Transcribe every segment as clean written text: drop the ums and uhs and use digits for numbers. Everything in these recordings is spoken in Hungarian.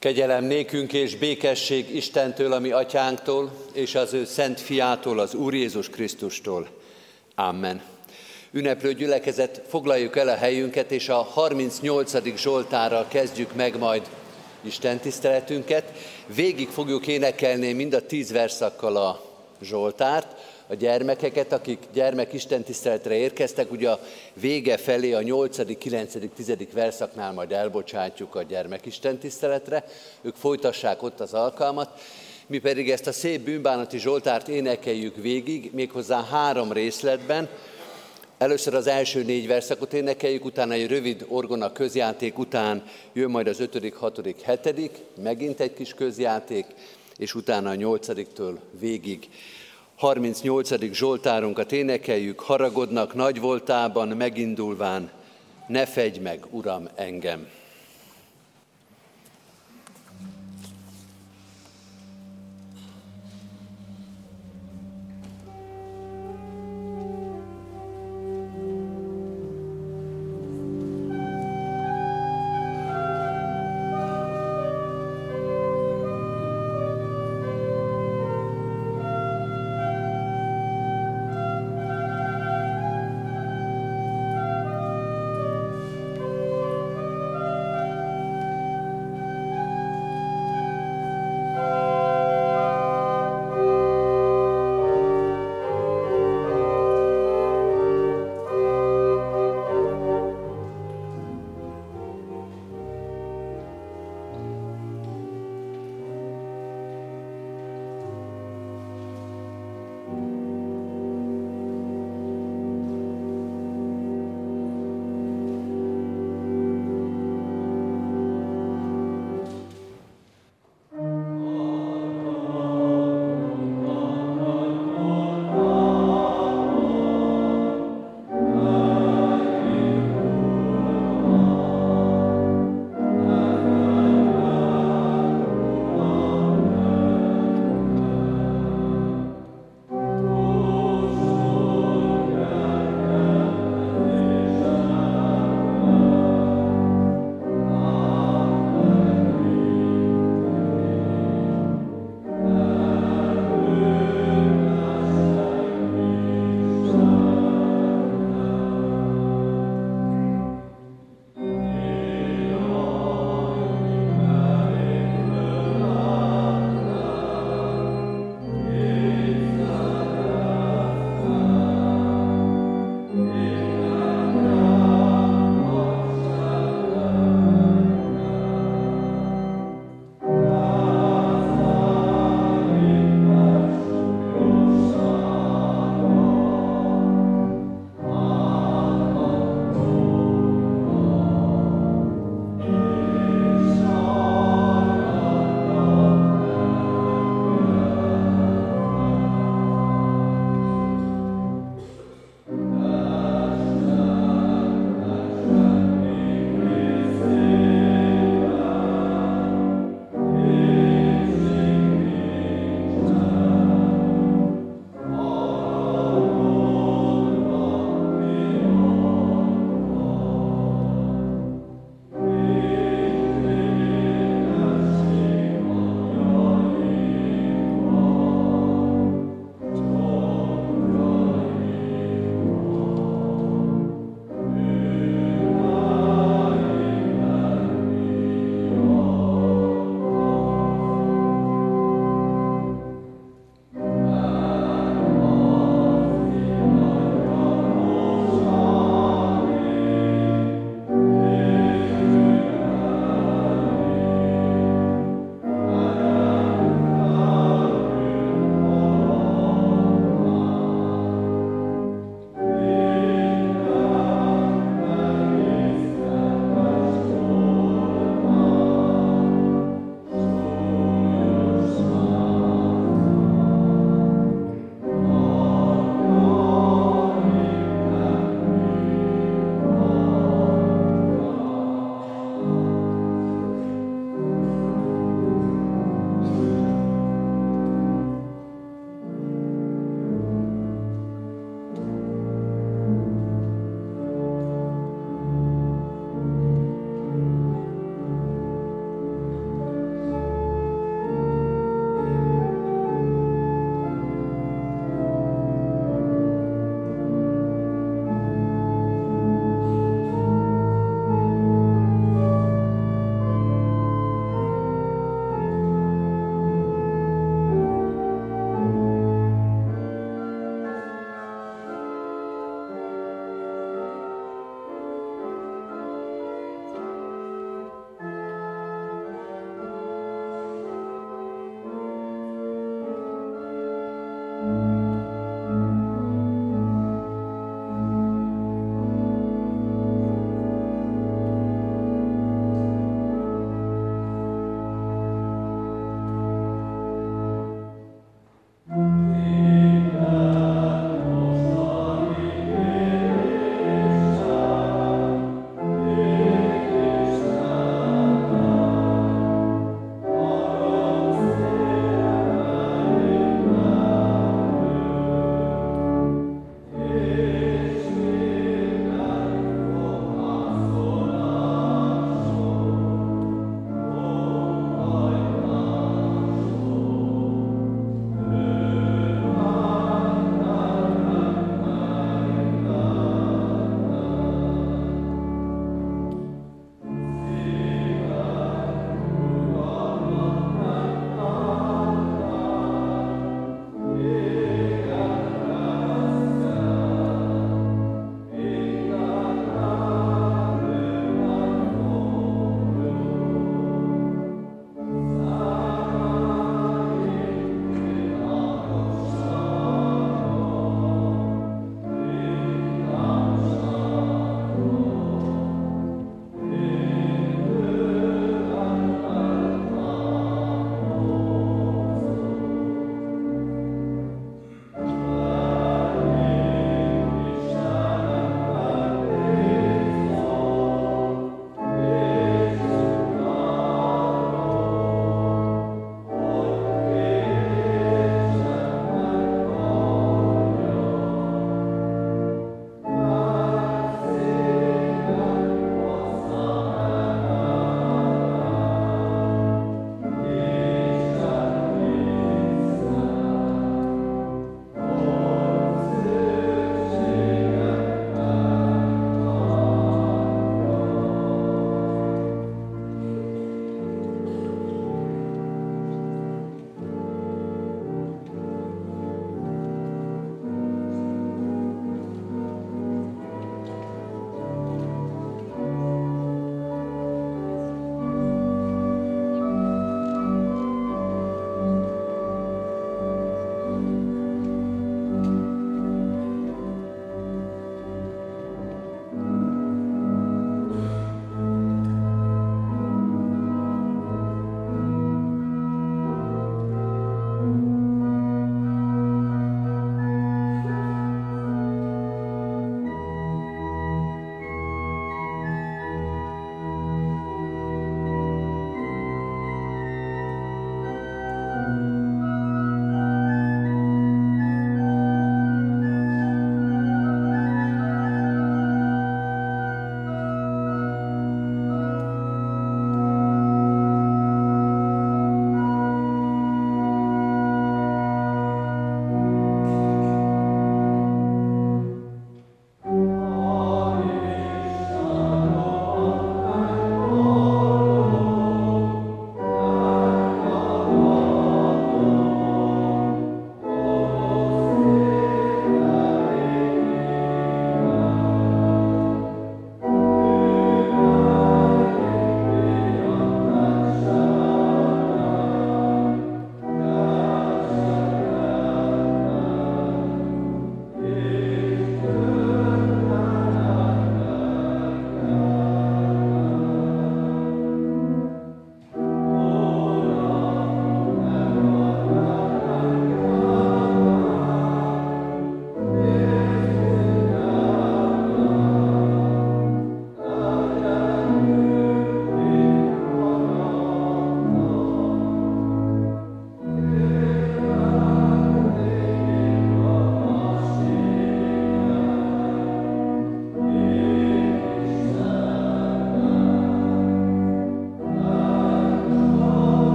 Kegyelem nékünk és békesség Istentől, a mi atyánktól, és az ő szent fiától, az Úr Jézus Krisztustól. Amen. Ünneplő gyülekezet, foglaljuk el a helyünket, és a 38. Zsoltárral kezdjük meg majd Isten tiszteletünket. Végig fogjuk énekelni mind a 10 verszakkal a Zsoltárt. A gyermekeket, akik Isten tiszteletre érkeztek, ugye a vége felé a 8., 9., 10. verszaknál majd elbocsátjuk a gyermekisten tiszteletre, ők folytassák ott az alkalmat, mi pedig ezt a szép bűnbánati Zsoltárt énekeljük végig, méghozzá 3 részletben. Először az első 4 verszakot énekeljük, utána egy rövid orgona közjáték, után jön majd az 5., 6., 7., megint egy kis közjáték, és utána a 8-től végig. 38. Zsoltárunkat énekeljük, haragodnak nagy voltában megindulván, ne fegy meg, Uram, engem.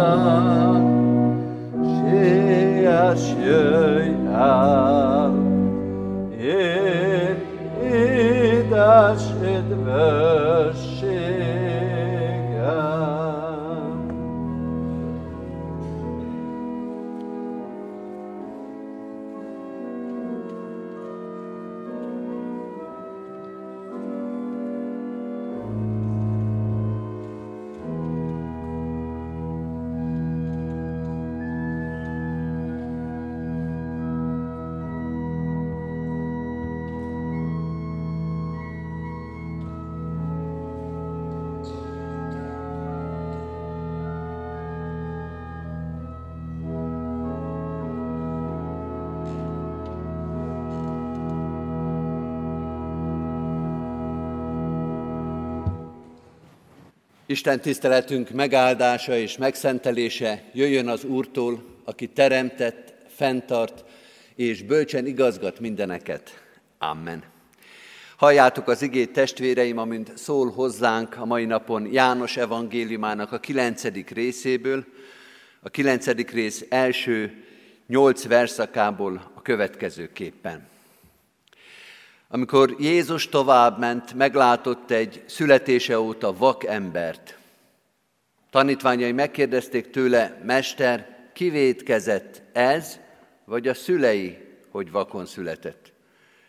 át, siess, jöjj el, édes, üdvösségem. Isten tiszteletünk megáldása és megszentelése jöjjön az Úrtól, aki teremtett, fenntart és bölcsen igazgat mindeneket. Amen. Halljátok az igét, testvéreim, amint szól hozzánk a mai napon János evangéliumának a 9. részéből, a 9. rész első 8 verszakából a következőképpen. Amikor Jézus továbbment, meglátott egy születése óta vak embert. Tanítványai megkérdezték tőle: Mester, kivétkezett ez, vagy a szülei, hogy vakon született?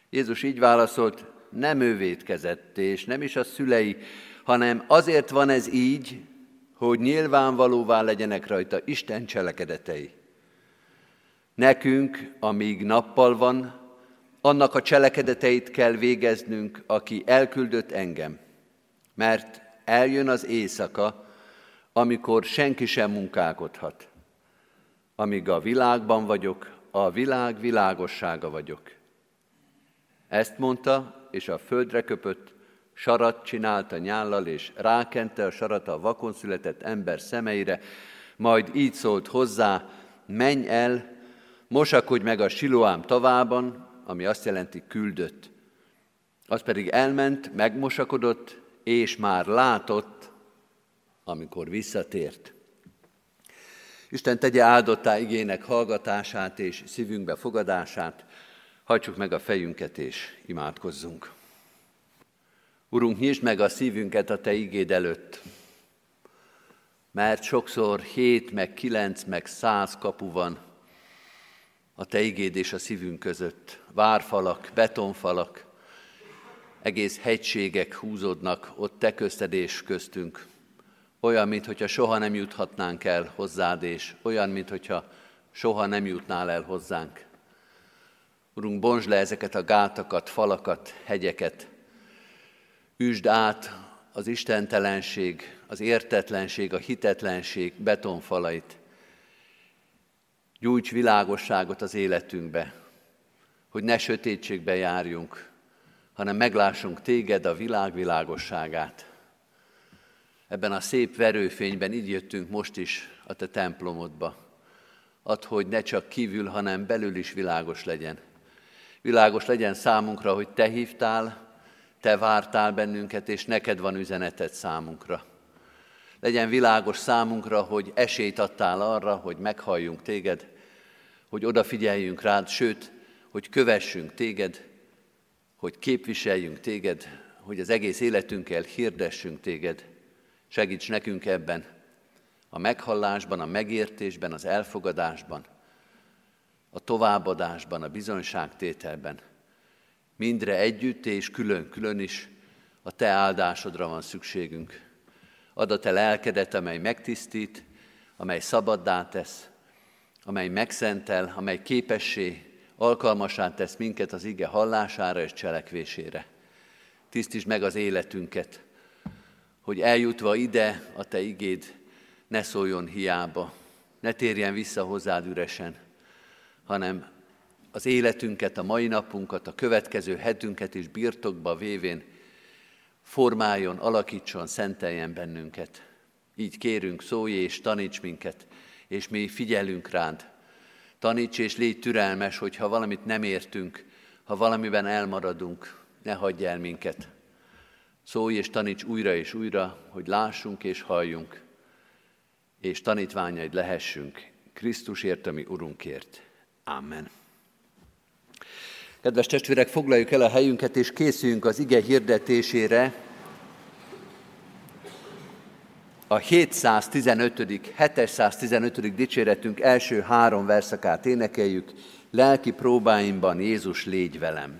Jézus így válaszolt: nem ő vétkezett, és nem is a szülei, hanem azért van ez így, hogy nyilvánvalóvá legyenek rajta Isten cselekedetei. Nekünk, amíg nappal van, annak a cselekedeteit kell végeznünk, aki elküldött engem. Mert eljön az éjszaka, amikor senki sem munkálkodhat. Amíg a világban vagyok, a világ világossága vagyok. Ezt mondta, és a földre köpött, sarat csinált a nyállal, és rákente a sarat a vakon született ember szemeire, majd így szólt hozzá: menj el, mosakodj meg a Siloám tavában, ami azt jelenti küldött. Az pedig elment, megmosakodott, és már látott, amikor visszatért. Isten tegye áldottá igének hallgatását és szívünkbe fogadását. Hajtsuk meg a fejünket és imádkozzunk. Urunk, nyisd meg a szívünket a Te igéd előtt, mert sokszor 7, meg 9, meg 100 kapu van a Te igéd és a szívünk között. Várfalak, betonfalak, egész hegységek húzódnak ott Te közted és köztünk. Olyan, mintha soha nem juthatnánk el hozzád, és olyan, mintha soha nem jutnál el hozzánk. Urunk, bontsd le ezeket a gátakat, falakat, hegyeket. Üsd át az istentelenség, az értetlenség, a hitetlenség betonfalait. Gyújts világosságot az életünkbe, hogy ne sötétségbe járjunk, hanem meglássunk Téged, a világ világosságát. Ebben a szép verőfényben így jöttünk most is a Te templomodba. Add, hogy ne csak kívül, hanem belül is világos legyen. Világos legyen számunkra, hogy Te hívtál, Te vártál bennünket, és neked van üzeneted számunkra. Legyen világos számunkra, hogy esélyt adtál arra, hogy meghalljunk Téged, hogy odafigyeljünk rád, sőt, hogy kövessünk Téged, hogy képviseljünk Téged, hogy az egész életünkkel hirdessünk Téged. Segíts nekünk ebben, a meghallásban, a megértésben, az elfogadásban, a továbbadásban, a bizonyságtételben. Mindre együtt és külön-külön is a Te áldásodra van szükségünk. Add a Te lelkedet, amely megtisztít, amely szabaddá tesz, amely megszentel, amely képessé, alkalmassá tesz minket az ige hallására és cselekvésére. Tisztítsd meg az életünket, hogy eljutva ide a Te igéd ne szóljon hiába, ne térjen vissza hozzád üresen, hanem az életünket, a mai napunkat, a következő hetünket is birtokba vévén formáljon, alakítson, szenteljen bennünket. Így kérünk, szólj és taníts minket, és mi figyelünk rád. Taníts és légy türelmes, hogyha valamit nem értünk, ha valamiben elmaradunk, ne hagyj el minket. Szólj és taníts újra és újra, hogy lássunk és halljunk. és tanítványaid lehessünk Krisztusért, ami Urunkért. Amen. Kedves testvérek, foglaljuk el a helyünket, és készüljünk az ige hirdetésére. A 715. dicséretünk első 3 verszakát énekeljük. Lelki próbáimban, Jézus, légy velem!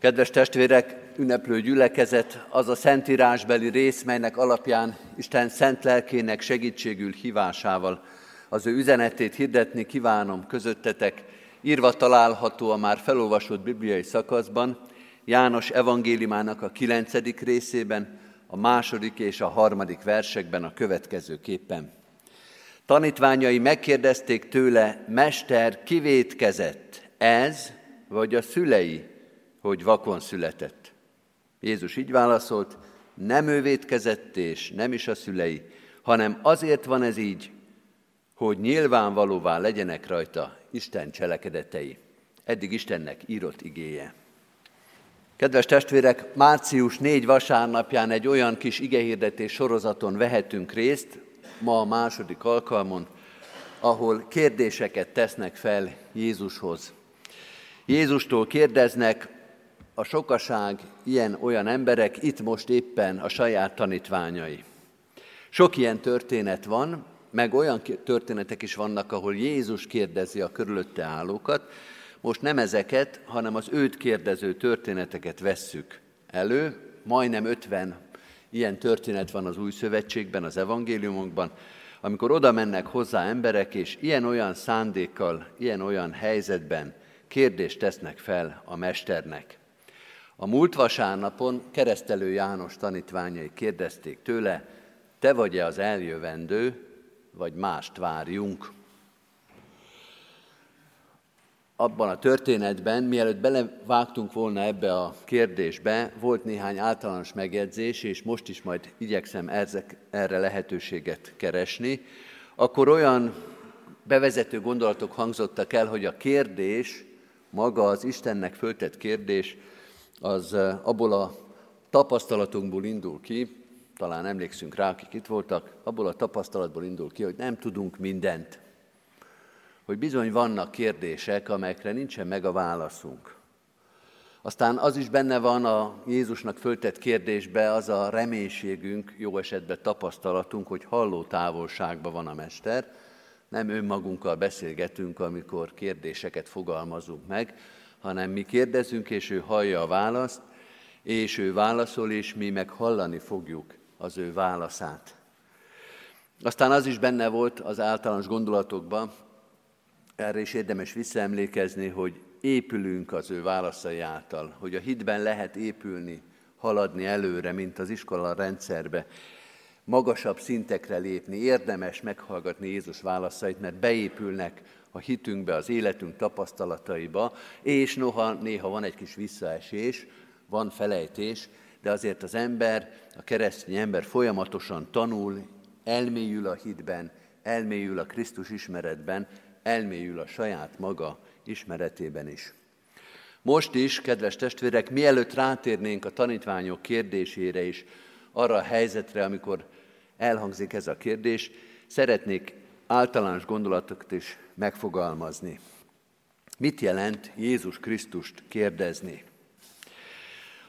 Kedves testvérek, ünneplő gyülekezet, az a szentírásbeli rész, melynek alapján Isten szent lelkének segítségül hívásával az ő üzenetét hirdetni kívánom közöttetek. Írva található a már felolvasott bibliai szakaszban, János evangéliumának a 9. részében, a 2. és a 3. versekben a következőképpen. Tanítványai megkérdezték tőle, Mester, kivétkezett ez, vagy a szülei, hogy vakon született? Jézus így válaszolt, nem ő vétkezett, és nem is a szülei, hanem azért van ez így, hogy nyilvánvalóvá legyenek rajta Isten cselekedetei. Eddig Istennek írott igéje. Kedves testvérek, március 4 vasárnapján egy olyan kis igehirdetés sorozaton vehetünk részt, ma a 2. alkalmon, ahol kérdéseket tesznek fel Jézushoz. Jézustól kérdeznek a sokaság, ilyen-olyan emberek, itt most éppen a saját tanítványai. Sok ilyen történet van, meg olyan történetek is vannak, ahol Jézus kérdezi a körülötte állókat. Most nem ezeket, hanem az őt kérdező történeteket vesszük elő. Majdnem 50 ilyen történet van az Új Szövetségben, az evangéliumokban, amikor oda mennek hozzá emberek, és ilyen-olyan szándékkal, ilyen-olyan helyzetben kérdést tesznek fel a mesternek. A múlt vasárnapon Keresztelő János tanítványai kérdezték tőle, te vagy-e az eljövendő, vagy mást várjunk? Abban a történetben, mielőtt belevágtunk volna ebbe a kérdésbe, volt néhány általános megjegyzés, és most is majd igyekszem erre lehetőséget keresni. Akkor olyan bevezető gondolatok hangzottak el, hogy a kérdés, maga az Istennek föltett kérdés, az abból a tapasztalatunkból indul ki, talán emlékszünk rá, akik itt voltak, abból a tapasztalatból indul ki, hogy nem tudunk mindent. Hogy bizony vannak kérdések, amelyekre nincsen meg a válaszunk. Aztán az is benne van a Jézusnak föltett kérdésbe, az a reménységünk, jó esetben tapasztalatunk, hogy halló távolságban van a Mester, nem önmagunkkal beszélgetünk, amikor kérdéseket fogalmazunk meg, hanem mi kérdezünk, és ő hallja a választ, és ő válaszol, és mi meg hallani fogjuk az ő válaszát. Aztán az is benne volt az általános gondolatokban, erre is érdemes visszaemlékezni, hogy épülünk az ő válaszai által, hogy a hitben lehet épülni, haladni előre, mint az iskola rendszerbe, magasabb szintekre lépni, érdemes meghallgatni Jézus válaszait, mert beépülnek a hitünkbe, az életünk tapasztalataiba, és noha néha van egy kis visszaesés, van felejtés, de azért az ember, a keresztény ember folyamatosan tanul, elmélyül a hitben, elmélyül a Krisztus ismeretben, elmélyül a saját maga ismeretében is. Most is, kedves testvérek, mielőtt rátérnénk a tanítványok kérdésére is, arra a helyzetre, amikor elhangzik ez a kérdés, szeretnék általános gondolatokat is megfogalmazni. Mit jelent Jézus Krisztust kérdezni?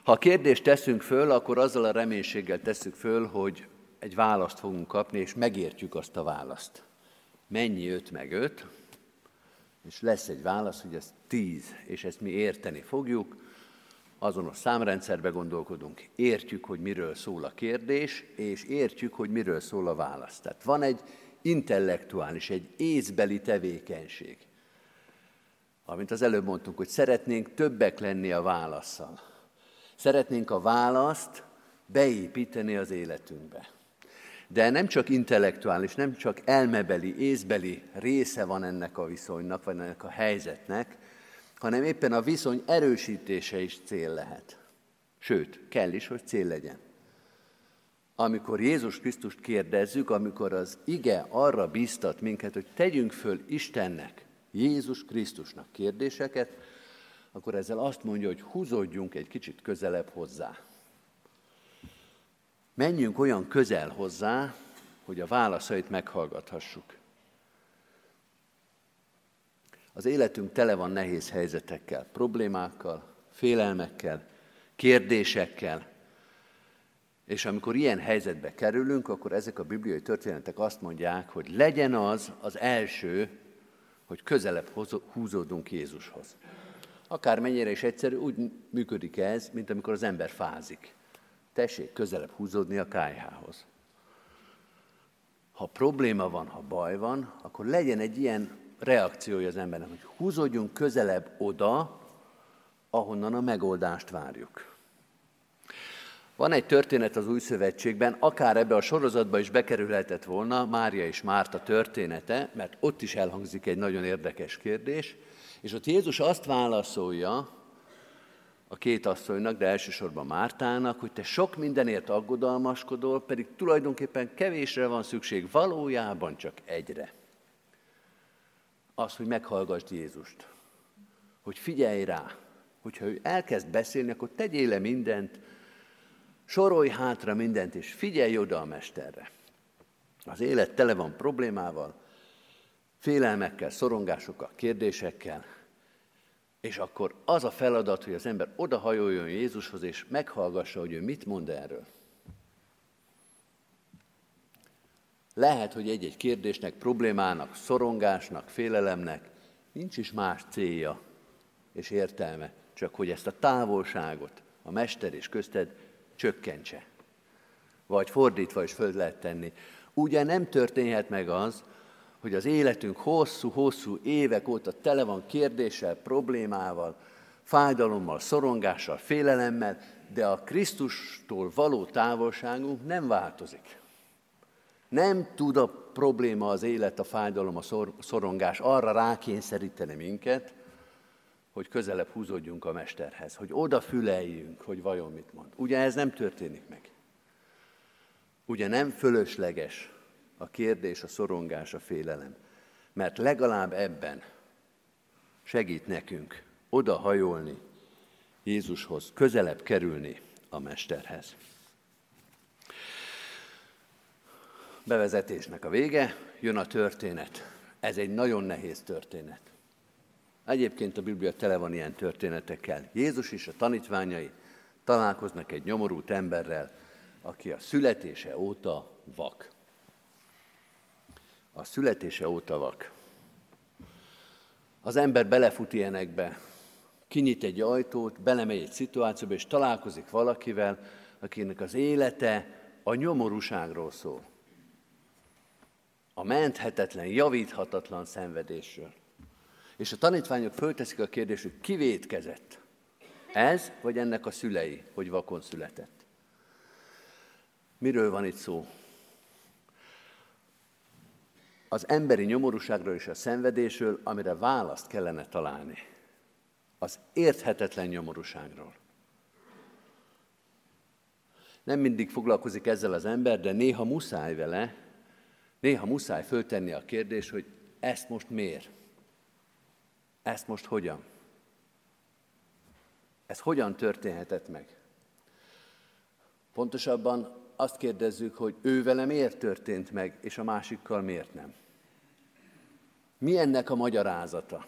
Ha kérdést teszünk föl, akkor azzal a reménységgel tesszük föl, hogy egy választ fogunk kapni, és megértjük azt a választ. Mennyi 5 + 5, és lesz egy válasz, hogy ez 10, és ezt mi érteni fogjuk. Azonos számrendszerbe gondolkodunk, értjük, hogy miről szól a kérdés, és értjük, hogy miről szól a válasz. Tehát van egy intellektuális, egy észbeli tevékenység, amit az előbb mondtunk, hogy szeretnénk többek lenni a válasszal. Szeretnénk a választ beépíteni az életünkbe. De nem csak intellektuális, nem csak elmebeli, észbeli része van ennek a viszonynak, vagy ennek a helyzetnek, hanem éppen a viszony erősítése is cél lehet. Sőt, kell is, hogy cél legyen. Amikor Jézus Krisztust kérdezzük, amikor az ige arra bíztat minket, hogy tegyünk föl Istennek, Jézus Krisztusnak kérdéseket, akkor ezzel azt mondja, hogy húzódjunk egy kicsit közelebb hozzá. Menjünk olyan közel hozzá, hogy a válaszait meghallgathassuk. Az életünk tele van nehéz helyzetekkel, problémákkal, félelmekkel, kérdésekkel. És amikor ilyen helyzetbe kerülünk, akkor ezek a bibliai történetek azt mondják, hogy legyen az első, hogy közelebb húzódunk Jézushoz. Akármennyire is egyszerű, úgy működik ez, mint amikor az ember fázik. Tessék közelebb húzódni a kályhához. Ha probléma van, ha baj van, akkor legyen egy ilyen reakciója az embernek, hogy húzódjunk közelebb oda, ahonnan a megoldást várjuk. Van egy történet az Új Szövetségben, akár ebbe a sorozatba is bekerülhetett volna Mária és Márta története, mert ott is elhangzik egy nagyon érdekes kérdés, és ott Jézus azt válaszolja a két asszonynak, de elsősorban Mártának, hogy te sok mindenért aggodalmaskodol, pedig tulajdonképpen kevésre van szükség, valójában csak egyre. Az, hogy meghallgasd Jézust, hogy figyelj rá, hogyha ő elkezd beszélni, akkor tegyél le mindent, sorolj hátra mindent, és figyelj oda a Mesterre. Az élet tele van problémával, félelmekkel, szorongásokkal, kérdésekkel, És akkor az a feladat, hogy az ember odahajoljon Jézushoz, és meghallgassa, hogy ő mit mond erről. Lehet, hogy egy-egy kérdésnek, problémának, szorongásnak, félelemnek nincs is más célja és értelme, csak hogy ezt a távolságot a mester és közted csökkentse. Vagy fordítva is föl lehet tenni. Ugye nem történhet meg az, hogy az életünk hosszú-hosszú évek óta tele van kérdéssel, problémával, fájdalommal, szorongással, félelemmel, de a Krisztustól való távolságunk nem változik. Nem tud a probléma, az élet, a fájdalom, a szorongás arra rákényszeríteni minket, hogy közelebb húzódjunk a mesterhez, hogy odafüleljünk, hogy vajon mit mond. Ugye ez nem történik meg. Ugye nem fölösleges a kérdés, a szorongás, a félelem, mert legalább ebben segít nekünk odahajolni Jézushoz, közelebb kerülni a mesterhez. Bevezetésnek a vége, jön a történet. Ez egy nagyon nehéz történet. Egyébként a Biblia tele van ilyen történetekkel. Jézus és a tanítványai találkoznak egy nyomorult emberrel, aki a születése óta vak. A születése óta vak. Az ember belefut ilyenekbe, kinyit egy ajtót, belemegy egy szituációba, és találkozik valakivel, akinek az élete a nyomorúságról szól. A menthetetlen, javíthatatlan szenvedésről. És a tanítványok fölteszik a kérdést, hogy ki vétkezett? Ez, vagy ennek a szülei, hogy vakon született? Miről van itt szó? Az emberi nyomorúságról és a szenvedésről, amire választ kellene találni. Az érthetetlen nyomorúságról. Nem mindig foglalkozik ezzel az ember, de néha muszáj vele, néha muszáj föltenni a kérdést, hogy ezt most miért? Ezt most hogyan? Ez hogyan történhetett meg? Pontosabban azt kérdezzük, hogy ő vele miért történt meg, és a másikkal miért nem. Mi ennek a magyarázata?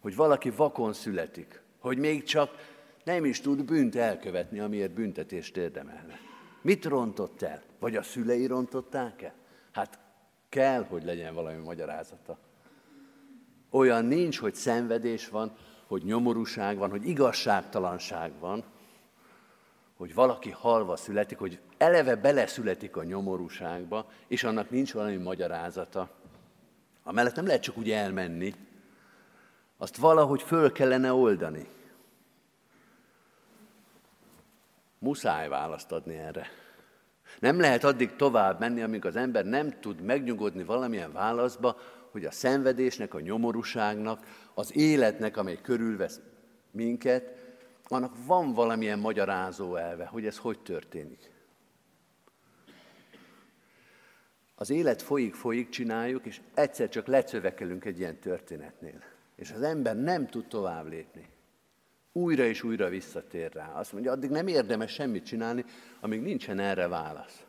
Hogy valaki vakon születik, hogy még csak nem is tud bűnt elkövetni, amiért büntetést érdemelne. Mit rontott el? Vagy a szülei rontották el? Hát kell, hogy legyen valami magyarázata. Olyan nincs, hogy szenvedés van, hogy nyomorúság van, hogy igazságtalanság van, hogy valaki halva születik, hogy eleve beleszületik a nyomorúságba, és annak nincs valami magyarázata. Amellett nem lehet csak úgy elmenni. Azt valahogy föl kellene oldani. Muszáj választ adni erre. Nem lehet addig tovább menni, amíg az ember nem tud megnyugodni valamilyen válaszba, hogy a szenvedésnek, a nyomorúságnak, az életnek, amely körülvesz minket, annak van valamilyen magyarázó elve, hogy ez hogy történik. Az élet folyik, csináljuk, és egyszer csak lecövekelünk egy ilyen történetnél. És az ember nem tud tovább lépni. Újra és újra visszatér rá. Azt mondja, addig nem érdemes semmit csinálni, amíg nincsen erre válasz.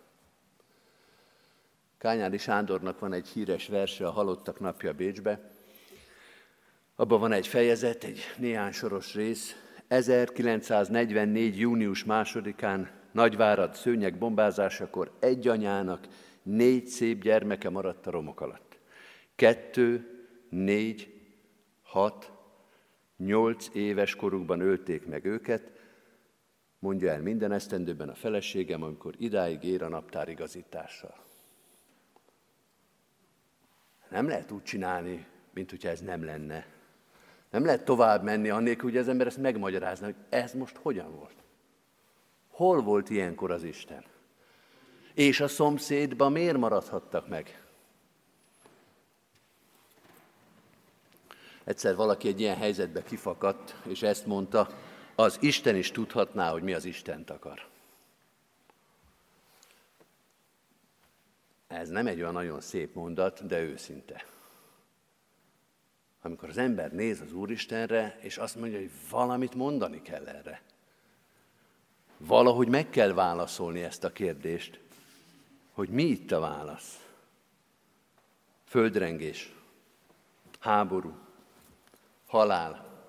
Kányádi Sándornak van egy híres verse, a Halottak napja Bécsbe. Abban van egy fejezet, egy néhány soros rész. 1944. június 2-án Nagyvárad szőnyeg bombázásakor egy anyának 4 szép gyermeke maradt a romok alatt. 2, 4, 6, 8 éves korukban ölték meg őket, mondja el minden esztendőben a feleségem, amikor idáig ér a naptárigazítással. Nem lehet úgy csinálni, mint hogyha ez nem lenne. Nem lehet tovább menni annélkül, hogy az ember ezt megmagyarázna, hogy ez most hogyan volt. Hol volt ilyenkor az Isten? És a szomszédban miért maradhattak meg? Egyszer valaki egy ilyen helyzetbe kifakadt, és ezt mondta, az Isten is tudhatná, hogy mi az Istent akar. Ez nem egy olyan nagyon szép mondat, de őszinte. Amikor az ember néz az Úristenre, és azt mondja, hogy valamit mondani kell erre. Valahogy meg kell válaszolni ezt a kérdést, hogy mi itt a válasz. Földrengés, háború, halál,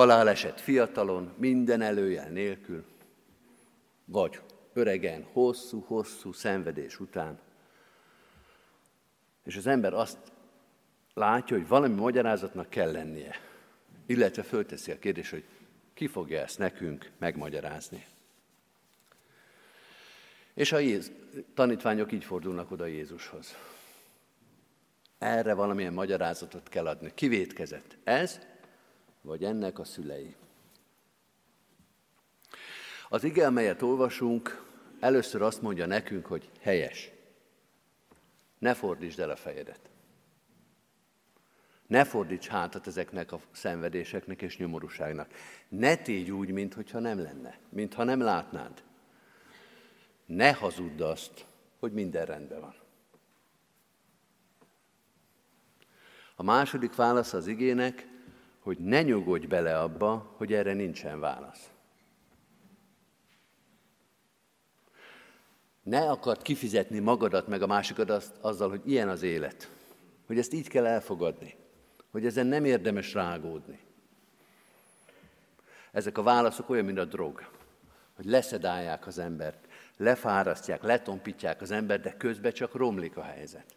Haláleset fiatalon, minden előjel nélkül, vagy öregen, hosszú-hosszú szenvedés után. És az ember azt látja, hogy valami magyarázatnak kell lennie, illetve fölteszi a kérdést, hogy ki fogja ezt nekünk megmagyarázni. És a tanítványok így fordulnak oda Jézushoz. Erre valamilyen magyarázatot kell adni. Kivétkezett ez, vagy ennek a szülei. Az ige, amelyet olvasunk, először azt mondja nekünk, hogy helyes. Ne fordítsd el a fejedet. Ne fordíts hátat ezeknek a szenvedéseknek és nyomorúságnak. Ne tégy úgy, mintha nem lenne, mintha nem látnád. Ne hazudd azt, hogy minden rendben van. A második válasz az igének, hogy ne nyugodj bele abba, hogy erre nincsen válasz. Ne akard kifizetni magadat meg a másikat azzal, hogy ilyen az élet, hogy ezt így kell elfogadni, hogy ezen nem érdemes rágódni. Ezek a válaszok olyan, mint a drog, hogy leszedálják az embert, lefárasztják, letompítják az embert, de közben csak romlik a helyzet.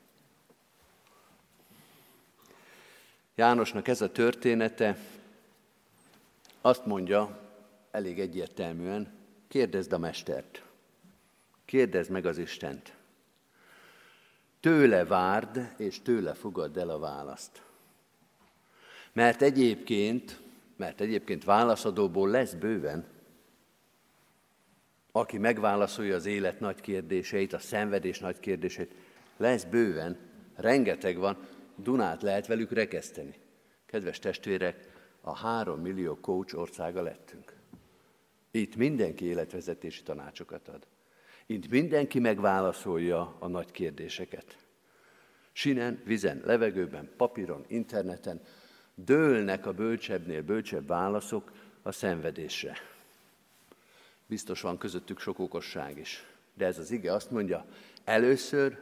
Jánosnak ez a története azt mondja elég egyértelműen, kérdezd a mestert, kérdezd meg az Istent. Tőle várd, és tőle fogadd el a választ. Mert egyébként válaszadóból lesz bőven, aki megválaszolja az élet nagy kérdéseit, a szenvedés nagy kérdéseit, lesz bőven, rengeteg van, Dunát lehet velük rekeszteni. Kedves testvérek, a 3 millió coach országa lettünk. Itt mindenki életvezetési tanácsokat ad. Itt mindenki megválaszolja a nagy kérdéseket. Sinen, vizen, levegőben, papíron, interneten dőlnek a bölcsebbnél bölcsebb válaszok a szenvedésre. Biztos van közöttük sok okosság is. De ez az ige azt mondja, először,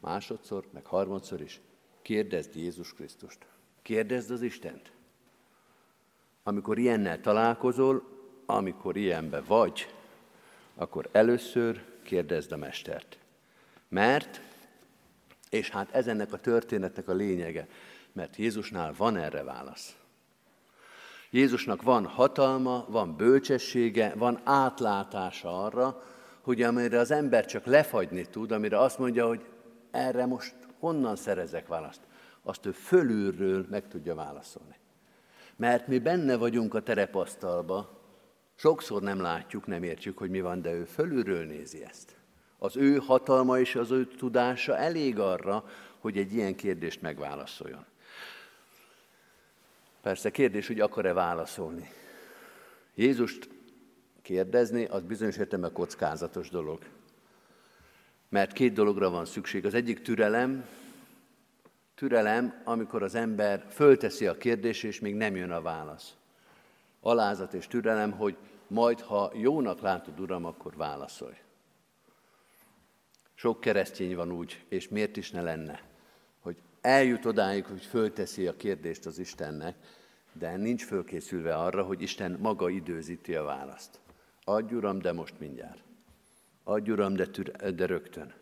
másodszor, meg harmadszor is, kérdezd Jézus Krisztust. Kérdezd az Istent. Amikor ilyennel találkozol, amikor ilyenbe vagy, akkor először kérdezd a mestert. És ez ennek a történetnek a lényege, mert Jézusnál van erre válasz. Jézusnak van hatalma, van bölcsessége, van átlátása arra, hogy amire az ember csak lefagyni tud, amire azt mondja, hogy erre most honnan szerezek választ, azt ő fölülről meg tudja válaszolni. Mert mi benne vagyunk a terepasztalba, sokszor nem látjuk, nem értjük, hogy mi van, de ő fölülről nézi ezt. Az ő hatalma és az ő tudása elég arra, hogy egy ilyen kérdést megválaszoljon. Persze kérdés, hogy akar-e válaszolni. Jézust kérdezni, az bizonyos értelemben kockázatos dolog. Mert 2 dologra van szükség. Az egyik türelem, amikor az ember fölteszi a kérdést, és még nem jön a válasz. Alázat és türelem, hogy majd, ha jónak látod, Uram, akkor válaszolj. Sok keresztény van úgy, és miért is ne lenne, hogy eljut odáig, hogy fölteszi a kérdést az Istennek, de nincs fölkészülve arra, hogy Isten maga időzíti a választ. Adj, Uram, de most mindjárt. Adj, Uram, de rögtön.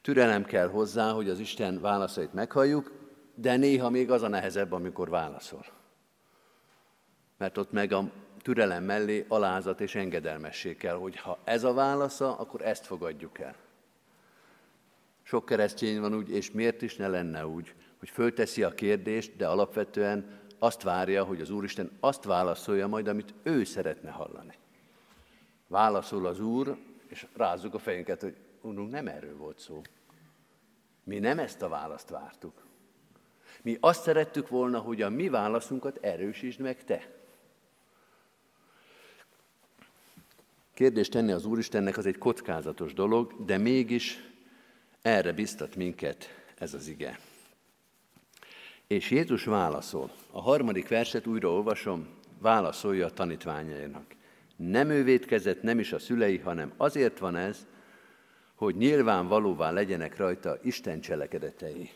Türelem kell hozzá, hogy az Isten válaszait meghalljuk, de néha még az a nehezebb, amikor válaszol. Mert ott meg a türelem mellé alázat és engedelmesség kell, hogy ha ez a válasza, akkor ezt fogadjuk el. Sok keresztény van úgy, és miért is ne lenne úgy, hogy fölteszi a kérdést, de alapvetően azt várja, hogy az Úristen azt válaszolja majd, amit ő szeretne hallani. Válaszol az Úr, és rázzuk a fejünket, hogy Úrunk, nem erről volt szó. Mi nem ezt a választ vártuk. Mi azt szerettük volna, hogy a mi válaszunkat erősítsd meg te. Kérdést tenni az Úristennek az egy kockázatos dolog, de mégis erre biztat minket ez az ige. És Jézus válaszol. A 3. verset újra olvasom, válaszolja a tanítványainak. Nem ő vétkezett, nem is a szülei, hanem azért van ez, hogy nyilvánvalóvá legyenek rajta Isten cselekedetei.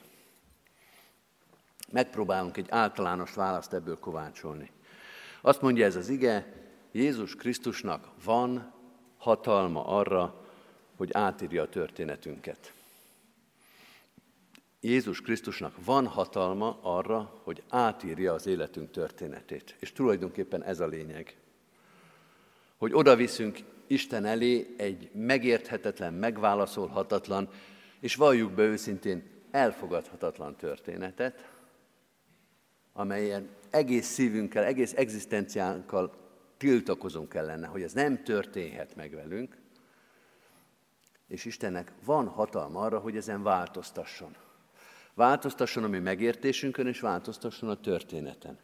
Megpróbálunk egy általános választ ebből kovácsolni. Azt mondja ez az ige, Jézus Krisztusnak van hatalma arra, hogy átírja a történetünket. Jézus Krisztusnak van hatalma arra, hogy átírja az életünk történetét. És tulajdonképpen ez a lényeg. Hogy oda viszünk Isten elé egy megérthetetlen, megválaszolhatatlan, és valljuk be őszintén elfogadhatatlan történetet, amelyen egész szívünkkel, egész egzisztenciánkkal tiltakozunk ellene, hogy ez nem történhet meg velünk, és Istennek van hatalma arra, hogy ezen változtasson. Változtasson a mi megértésünkön, és változtasson a történeten.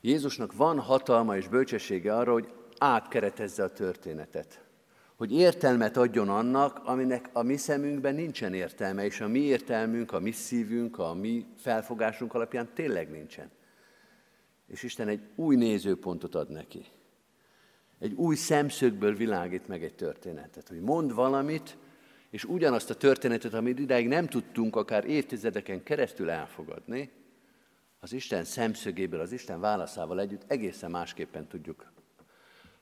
Jézusnak van hatalma és bölcsessége arra, hogy átkeretezze a történetet. Hogy értelmet adjon annak, aminek a mi szemünkben nincsen értelme, és a mi értelmünk, a mi szívünk, a mi felfogásunk alapján tényleg nincsen. És Isten egy új nézőpontot ad neki. Egy új szemszögből világít meg egy történetet. Hogy mond valamit, és ugyanazt a történetet, amit idáig nem tudtunk akár évtizedeken keresztül elfogadni, az Isten szemszögéből, az Isten válaszával együtt egészen másképpen tudjuk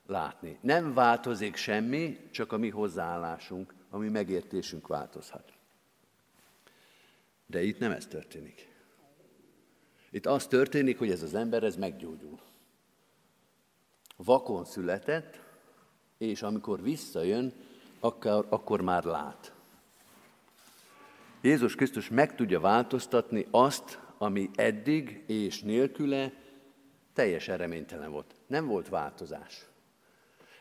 látni. Nem változik semmi, csak a mi hozzáállásunk, a mi megértésünk változhat. De itt nem ez történik. Itt az történik, hogy ez az ember, ez meggyógyul. Vakon született, és amikor visszajön, akkor már lát. Jézus Krisztus meg tudja változtatni azt, ami eddig és nélküle teljesen reménytelen volt. Nem volt változás.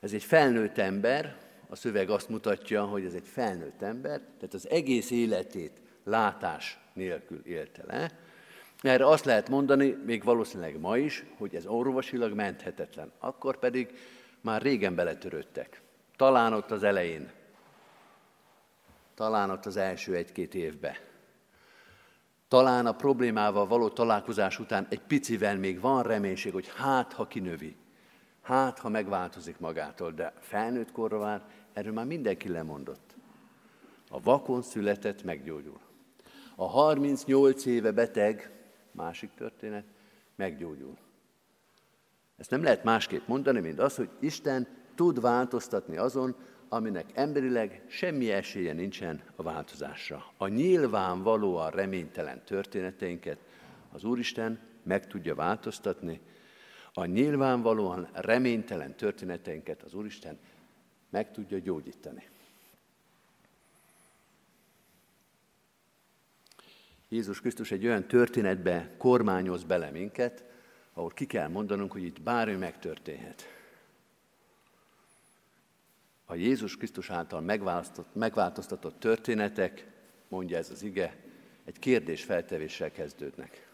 Ez egy felnőtt ember, a szöveg azt mutatja, hogy ez egy felnőtt ember, tehát az egész életét látás nélkül élte le. Erre azt lehet mondani, még valószínűleg ma is, hogy ez orvosilag menthetetlen. Akkor pedig már régen beletörődtek. Talán ott az elején, talán ott az első egy-két évben. Talán a problémával való találkozás után egy picivel még van reménység, hogy hát, ha kinövi, hát, ha megváltozik magától, de felnőtt korra már, erről már mindenki lemondott. A vakon született meggyógyul. A 38 éve beteg, másik történet, meggyógyul. Ezt nem lehet másképp mondani, mint az, hogy Isten tud változtatni azon, aminek emberileg semmi esélye nincsen a változásra. A nyilvánvalóan reménytelen történeteinket az Úristen meg tudja változtatni, a nyilvánvalóan reménytelen történeteinket az Úristen meg tudja gyógyítani. Jézus Krisztus egy olyan történetbe kormányoz bele minket, ahol ki kell mondanunk, hogy itt bármi megtörténhet. A Jézus Krisztus által megváltoztatott történetek, mondja ez az ige, egy kérdésfeltevéssel kezdődnek.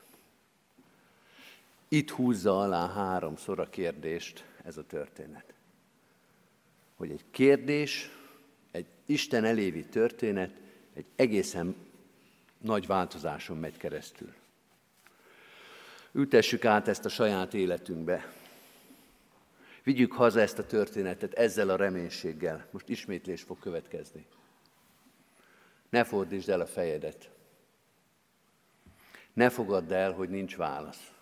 Itt húzza alá háromszor a kérdést ez a történet. Hogy egy kérdés, egy Isten elévi történet, egy egészen nagy változáson megy keresztül. Ültessük át ezt a saját életünkbe. Vigyük haza ezt a történetet ezzel a reménységgel. Most ismétlés fog következni. Ne fordítsd el a fejedet. Ne fogadd el, hogy nincs válasz.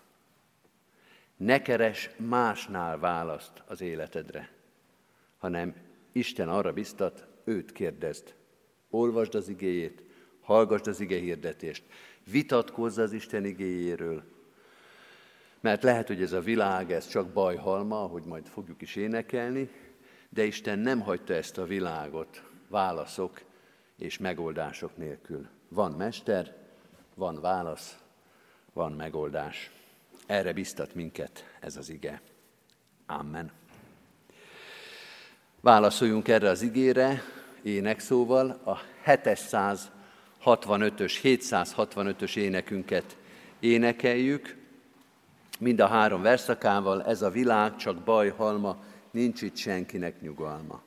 Ne keres másnál választ az életedre, hanem Isten arra biztat, őt kérdezd. Olvasd az igéjét, hallgasd az ige hirdetést, vitatkozz az Isten igéjéről, mert lehet, hogy ez a világ, ez csak bajhalma, ahogy majd fogjuk is énekelni, de Isten nem hagyta ezt a világot válaszok és megoldások nélkül. Van mester, van válasz, van megoldás. Erre biztat minket ez az ige. Amen. Válaszoljunk erre az igére énekszóval a 765-ös énekünket énekeljük. Mind a három verszakával, ez a világ csak baj halma, nincs itt senkinek nyugalma.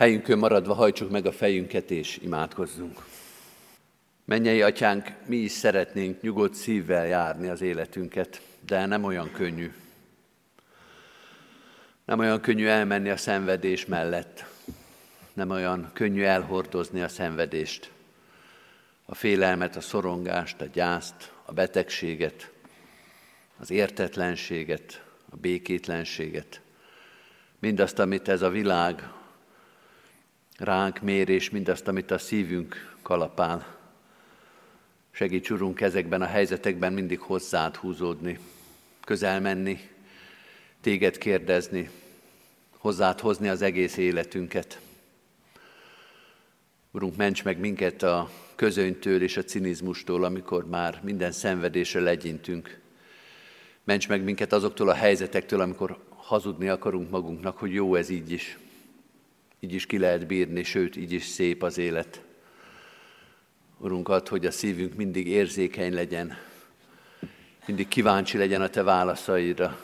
Helyünkön maradva hajtsuk meg a fejünket és imádkozzunk. Mennyei Atyánk, mi is szeretnénk nyugodt szívvel járni az életünket, de nem olyan könnyű. Nem olyan könnyű elmenni a szenvedés mellett. Nem olyan könnyű elhordozni a szenvedést. A félelmet, a szorongást, a gyászt, a betegséget, az értetlenséget, a békétlenséget. Mindazt, amit ez a világ ránk mér, és mindazt, amit a szívünk kalapál. Segíts, Urunk, ezekben a helyzetekben mindig hozzád húzódni, közel menni, téged kérdezni, hozzád hozni az egész életünket. Urunk, ments meg minket a közönytől és a cinizmustól, amikor már minden szenvedésre legyintünk. Ments meg minket azoktól a helyzetektől, amikor hazudni akarunk magunknak, hogy jó ez így is. Így is ki lehet bírni, sőt, így is szép az élet. Urunk, add, hogy a szívünk mindig érzékeny legyen, mindig kíváncsi legyen a Te válaszaidra.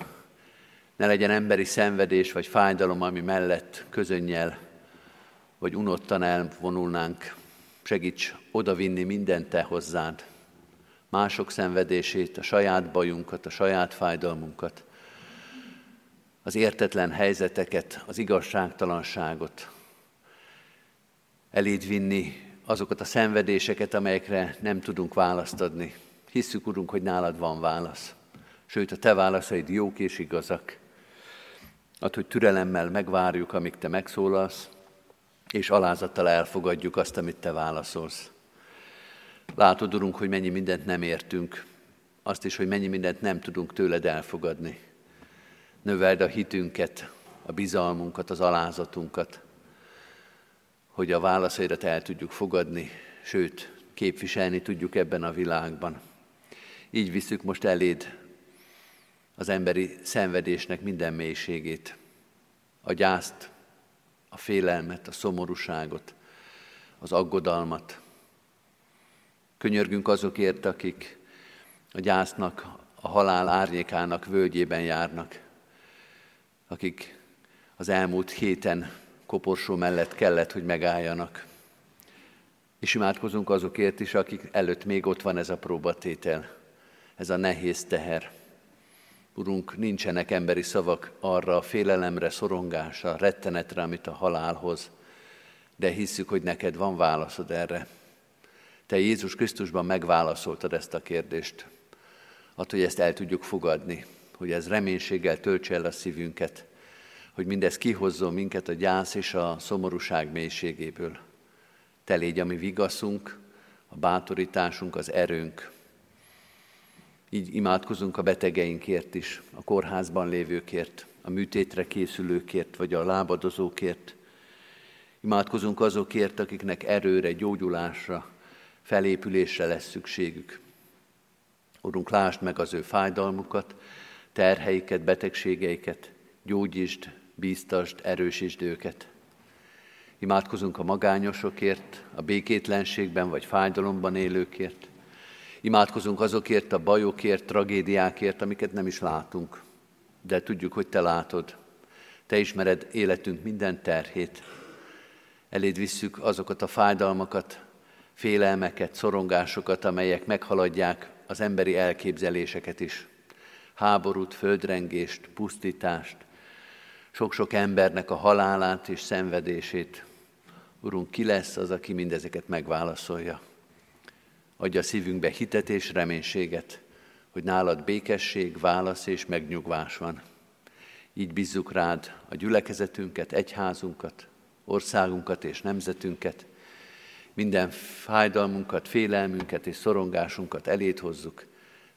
Ne legyen emberi szenvedés vagy fájdalom, ami mellett közönnyel vagy unottan elvonulnánk. Segíts odavinni mindent Te hozzád, mások szenvedését, a saját bajunkat, a saját fájdalmunkat, az értetlen helyzeteket, az igazságtalanságot. Eléd vinni azokat a szenvedéseket, amelyekre nem tudunk választ adni. Hisszük, Urunk, hogy nálad van válasz. Sőt, a Te válaszaid jók és igazak. Add, hogy türelemmel megvárjuk, amíg Te megszólalsz, és alázattal elfogadjuk azt, amit Te válaszolsz. Látod, Urunk, hogy mennyi mindent nem értünk, azt is, hogy mennyi mindent nem tudunk tőled elfogadni. Növeld a hitünket, a bizalmunkat, az alázatunkat, hogy a válaszaidat el tudjuk fogadni, sőt, képviselni tudjuk ebben a világban. Így visszük most eléd az emberi szenvedésnek minden mélységét, a gyászt, a félelmet, a szomorúságot, az aggodalmat. Könyörgünk azokért, akik a gyásznak, a halál árnyékának völgyében járnak, akik az elmúlt héten koporsó mellett kellett, hogy megálljanak. És imádkozunk azokért is, akik előtt még ott van ez a próbatétel, ez a nehéz teher. Urunk, nincsenek emberi szavak arra a félelemre, szorongásra, rettenetre, amit a halál hoz, de hisszük, hogy neked van válaszod erre. Te Jézus Krisztusban megválaszoltad ezt a kérdést, attól, hogy ezt el tudjuk fogadni, hogy ez reménységgel töltse el a szívünket, hogy mindez kihozzon minket a gyász és a szomorúság mélységéből. Te légy a mi vigaszunk, a bátorításunk, az erőnk. Így imádkozunk a betegeinkért is, a kórházban lévőkért, a műtétre készülőkért, vagy a lábadozókért. Imádkozunk azokért, akiknek erőre, gyógyulásra, felépülésre lesz szükségük. Urunk, lásd meg az ő fájdalmukat, terheiket, betegségeiket, gyógyítsd, bíztasd, erősítsd őket. Imádkozunk a magányosokért, a békétlenségben vagy fájdalomban élőkért. Imádkozunk azokért a bajokért, tragédiákért, amiket nem is látunk, de tudjuk, hogy Te látod. Te ismered életünk minden terhét. Eléd visszük azokat a fájdalmakat, félelmeket, szorongásokat, amelyek meghaladják az emberi elképzeléseket is. Háborút, földrengést, pusztítást, sok-sok embernek a halálát és szenvedését. Urunk, ki lesz az, aki mindezeket megválaszolja? Adja a szívünkbe hitet és reménységet, hogy nálad békesség, válasz és megnyugvás van. Így bízzuk rád a gyülekezetünket, egyházunkat, országunkat és nemzetünket, minden fájdalmunkat, félelmünket és szorongásunkat eléd hozzuk,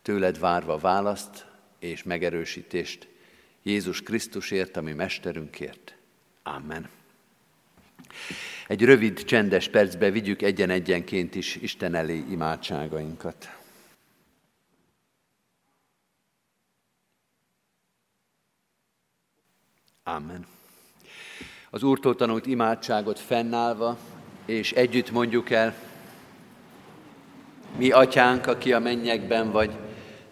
tőled várva választ és megerősítést, Jézus Krisztusért, a mi mesterünkért. Amen. Egy rövid, csendes percbe vigyük egyen-egyenként is Isten elé imádságainkat. Amen. Az Úrtól tanult imádságot fennállva, és együtt mondjuk el: Mi Atyánk, aki a mennyekben vagy,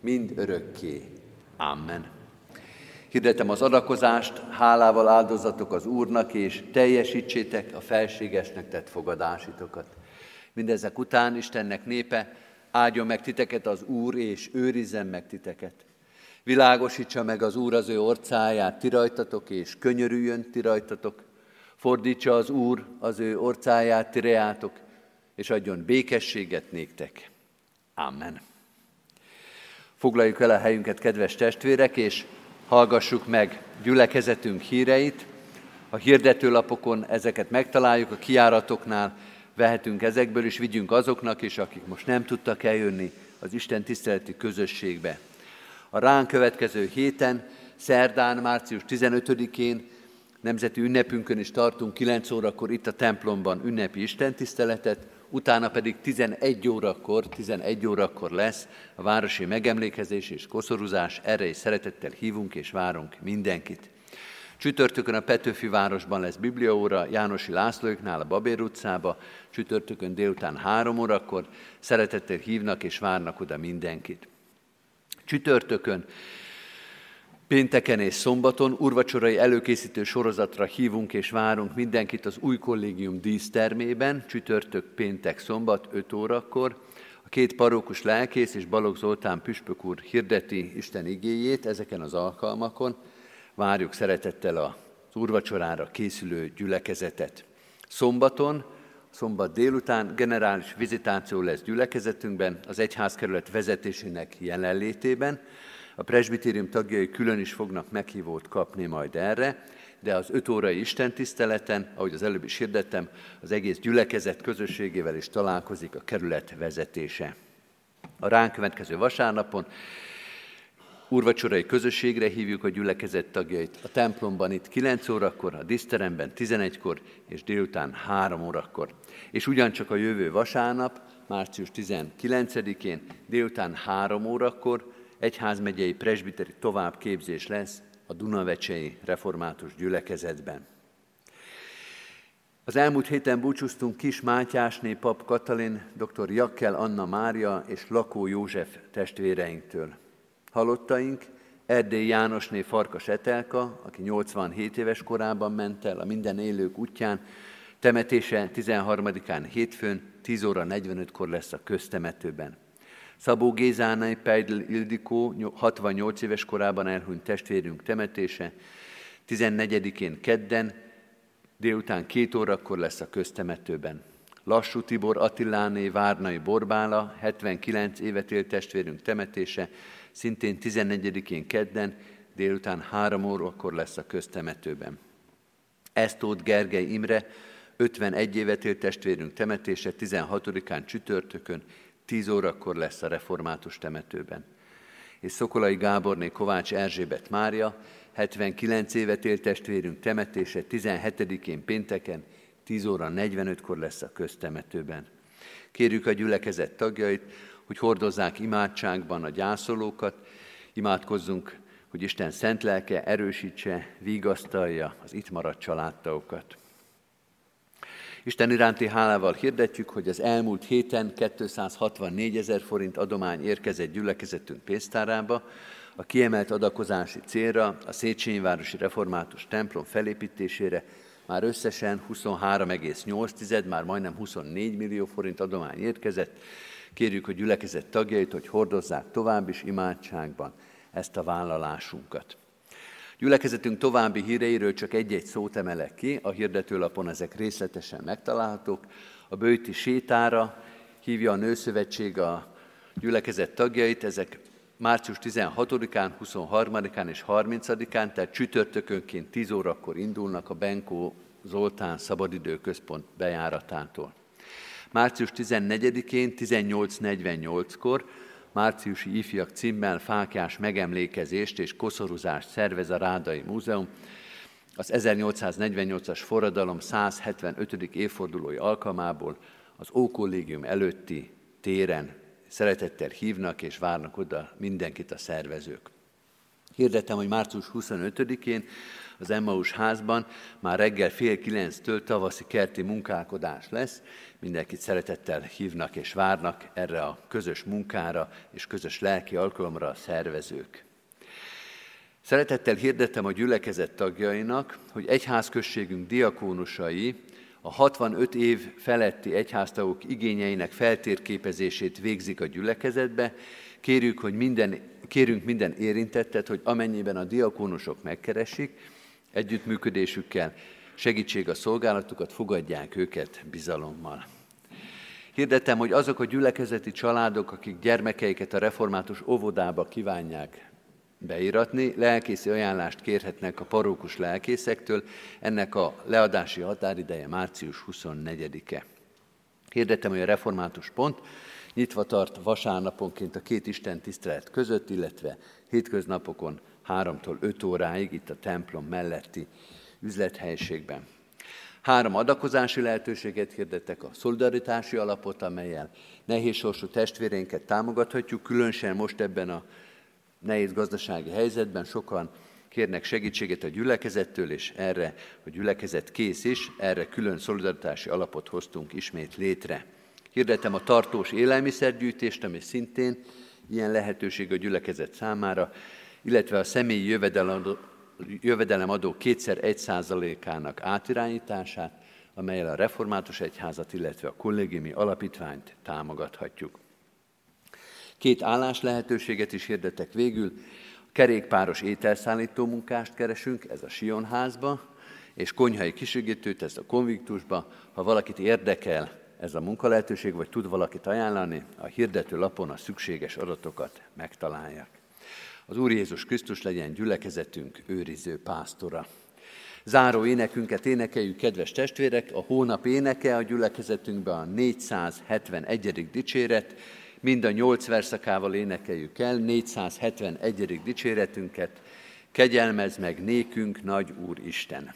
mind örökké. Amen. Hirdetem az adakozást, hálával áldozatok az Úrnak, és teljesítsétek a felségesnek tett fogadásitokat. Mindezek után Istennek népe, áldjon meg titeket az Úr, és őrizzen meg titeket. Világosítsa meg az Úr az ő orcáját ti rajtatok, és könyörüljön ti rajtatok. Fordítsa az Úr az ő orcáját ti reátok, és adjon békességet néktek. Amen. Foglaljuk el a helyünket, kedves testvérek, és hallgassuk meg gyülekezetünk híreit. A hirdetőlapokon ezeket megtaláljuk, a kijáratoknál vehetünk ezekből, és vigyünk azoknak is, akik most nem tudtak eljönni az Isten tiszteleti közösségbe. A ránk következő héten, szerdán, március 15-én, nemzeti ünnepünkön is tartunk 9 órakor itt a templomban ünnepi istentiszteletet, utána pedig 11 órakor lesz a városi megemlékezés és koszorúzás, erre is szeretettel hívunk és várunk mindenkit. Csütörtökön a Petőfi városban lesz bibliaóra, Jánosi Lászlóiknál a Babér utcába, csütörtökön délután 3 órakor, szeretettel hívnak és várnak oda mindenkit. Csütörtökön, pénteken és szombaton úrvacsorai előkészítő sorozatra hívunk és várunk mindenkit az új kollégium dísztermében, csütörtök, péntek, szombat 5 órakor. A 2 parókus lelkész és Balogh Zoltán püspök úr hirdeti Isten igéjét ezeken az alkalmakon. Várjuk szeretettel az úrvacsorára készülő gyülekezetet. Szombaton, szombat délután generális vizitáció lesz gyülekezetünkben, az egyházkerület vezetésének jelenlétében. A presbitérium tagjai külön is fognak meghívót kapni majd erre, de az 5 órai istentiszteleten, ahogy az előbb is hirdettem, az egész gyülekezet közösségével is találkozik a kerület vezetése. A ránk következő vasárnapon úrvacsorai közösségre hívjuk a gyülekezet tagjait. A templomban itt 9 órakor, a díszteremben 11-kor és délután 3 órakor. És ugyancsak a jövő vasárnap, március 19-én délután 3 órakor, egyházmegyei presbiteri továbbképzés lesz a Dunavecsei Református Gyülekezetben. Az elmúlt héten búcsúztunk Kis Mátyásné, Pap Katalin, dr. Jakkel Anna Mária és Lakó József testvéreinktől. Halottaink: Erdély Jánosné, Farkas Etelka, aki 87 éves korában ment el a minden élők útján, temetése 13-án hétfőn 10 óra 45-kor lesz a köztemetőben. Szabó Gézáné, Pejdl Ildikó, 68 éves korában elhunyt testvérünk temetése 14-én kedden, délután 2 órakor lesz a köztemetőben. Lassú Tibor Attiláné Várnai Borbála, 79 évet élt testvérünk temetése, szintén 14-én kedden, délután 3 órakor lesz a köztemetőben. Esztóth Gergely Imre, 51 évet élt testvérünk temetése, 16-án csütörtökön, 10 órakor lesz a református temetőben. És Szokolai Gáborné Kovács Erzsébet Mária, 79 évet élt testvérünk temetése, 17-én pénteken, 10 óra 45-kor lesz a köztemetőben. Kérjük a gyülekezet tagjait, hogy hordozzák imádságban a gyászolókat, imádkozzunk, hogy Isten szent lelke erősítse, vigasztalja az itt maradt családtagokat. Isten iránti hálával hirdetjük, hogy az elmúlt héten 264 000 forint adomány érkezett gyülekezetünk pénztárába, a kiemelt adakozási célra, a Széchenyi Városi Református templom felépítésére már összesen 23,8, már majdnem 24 millió forint adomány érkezett. Kérjük a gyülekezet tagjait, hogy hordozzák tovább is imádságban ezt a vállalásunkat. Gyülekezetünk további híreiről csak egy-egy szót emelek ki, a hirdetőlapon ezek részletesen megtalálhatók. A bőti sétára hívja a Nőszövetség a gyülekezet tagjait, ezek március 16-án, 23-án és 30-án, tehát csütörtökönként 10 órakor indulnak a Benkó Zoltán Szabadidőközpont bejáratától. Március 14-én 18:48-kor márciusi ifjak címmel fáklyás megemlékezést és koszoruzást szervez a Rádai Múzeum. Az 1848-as forradalom 175. évfordulói alkalmából az Ókollégium előtti téren szeretettel hívnak és várnak oda mindenkit a szervezők. Hirdetem, hogy március 25-én az Emmaus házban már reggel 8:30-től tavaszi kerti munkálkodás lesz. Mindenkit szeretettel hívnak és várnak erre a közös munkára és közös lelki alkalomra a szervezők. Szeretettel hirdetem a gyülekezet tagjainak, hogy egyházközségünk diakónusai a 65 év feletti egyháztagok igényeinek feltérképezését végzik a gyülekezetbe. Kérünk minden érintettet, hogy amennyiben a diakónusok megkeresik, együttműködésükkel segítség a szolgálatukat, fogadják őket bizalommal. Hirdetem, hogy azok a gyülekezeti családok, akik gyermekeiket a református óvodába kívánják beiratni, lelkészi ajánlást kérhetnek a parókus lelkészektől, ennek a leadási határideje március 24-e. Hirdetem, hogy a református pont nyitva tart vasárnaponként a 2 Isten tisztelet között, illetve hétköznapokon 3-tól 5 óráig itt a templom melletti üzlethelyiségben. 3 adakozási lehetőséget hirdetek: a szolidaritási alapot, amellyel nehézsorsú testvéreinket támogathatjuk, különösen most ebben a nehéz gazdasági helyzetben sokan kérnek segítséget a gyülekezettől, és erre a gyülekezet kész is, erre külön szolidaritási alapot hoztunk ismét létre. Hirdetem a tartós élelmiszergyűjtést, ami szintén ilyen lehetőség a gyülekezet számára, illetve a személyi jövedelemadó 2x1%-ának átirányítását, amellyel a református egyházat, illetve a kollégiumi alapítványt támogathatjuk. 2 állás lehetőséget is hirdetek végül. Kerékpáros ételszállító munkást keresünk, ez a Sionházba, és konyhai kisügítőt, ez a Konviktusba. Ha valakit érdekel ez a munkalehetőség, vagy tud valakit ajánlani, a hirdető lapon a szükséges adatokat megtalálják. Az Úr Jézus Krisztus legyen gyülekezetünk őriző pásztora. Záró énekünket énekeljük, kedves testvérek, a hónap éneke a gyülekezetünkben a 471. dicséret. Mind a 8 verszakával énekeljük el 471. dicséretünket. Kegyelmezd meg nékünk, nagy Úr Isten!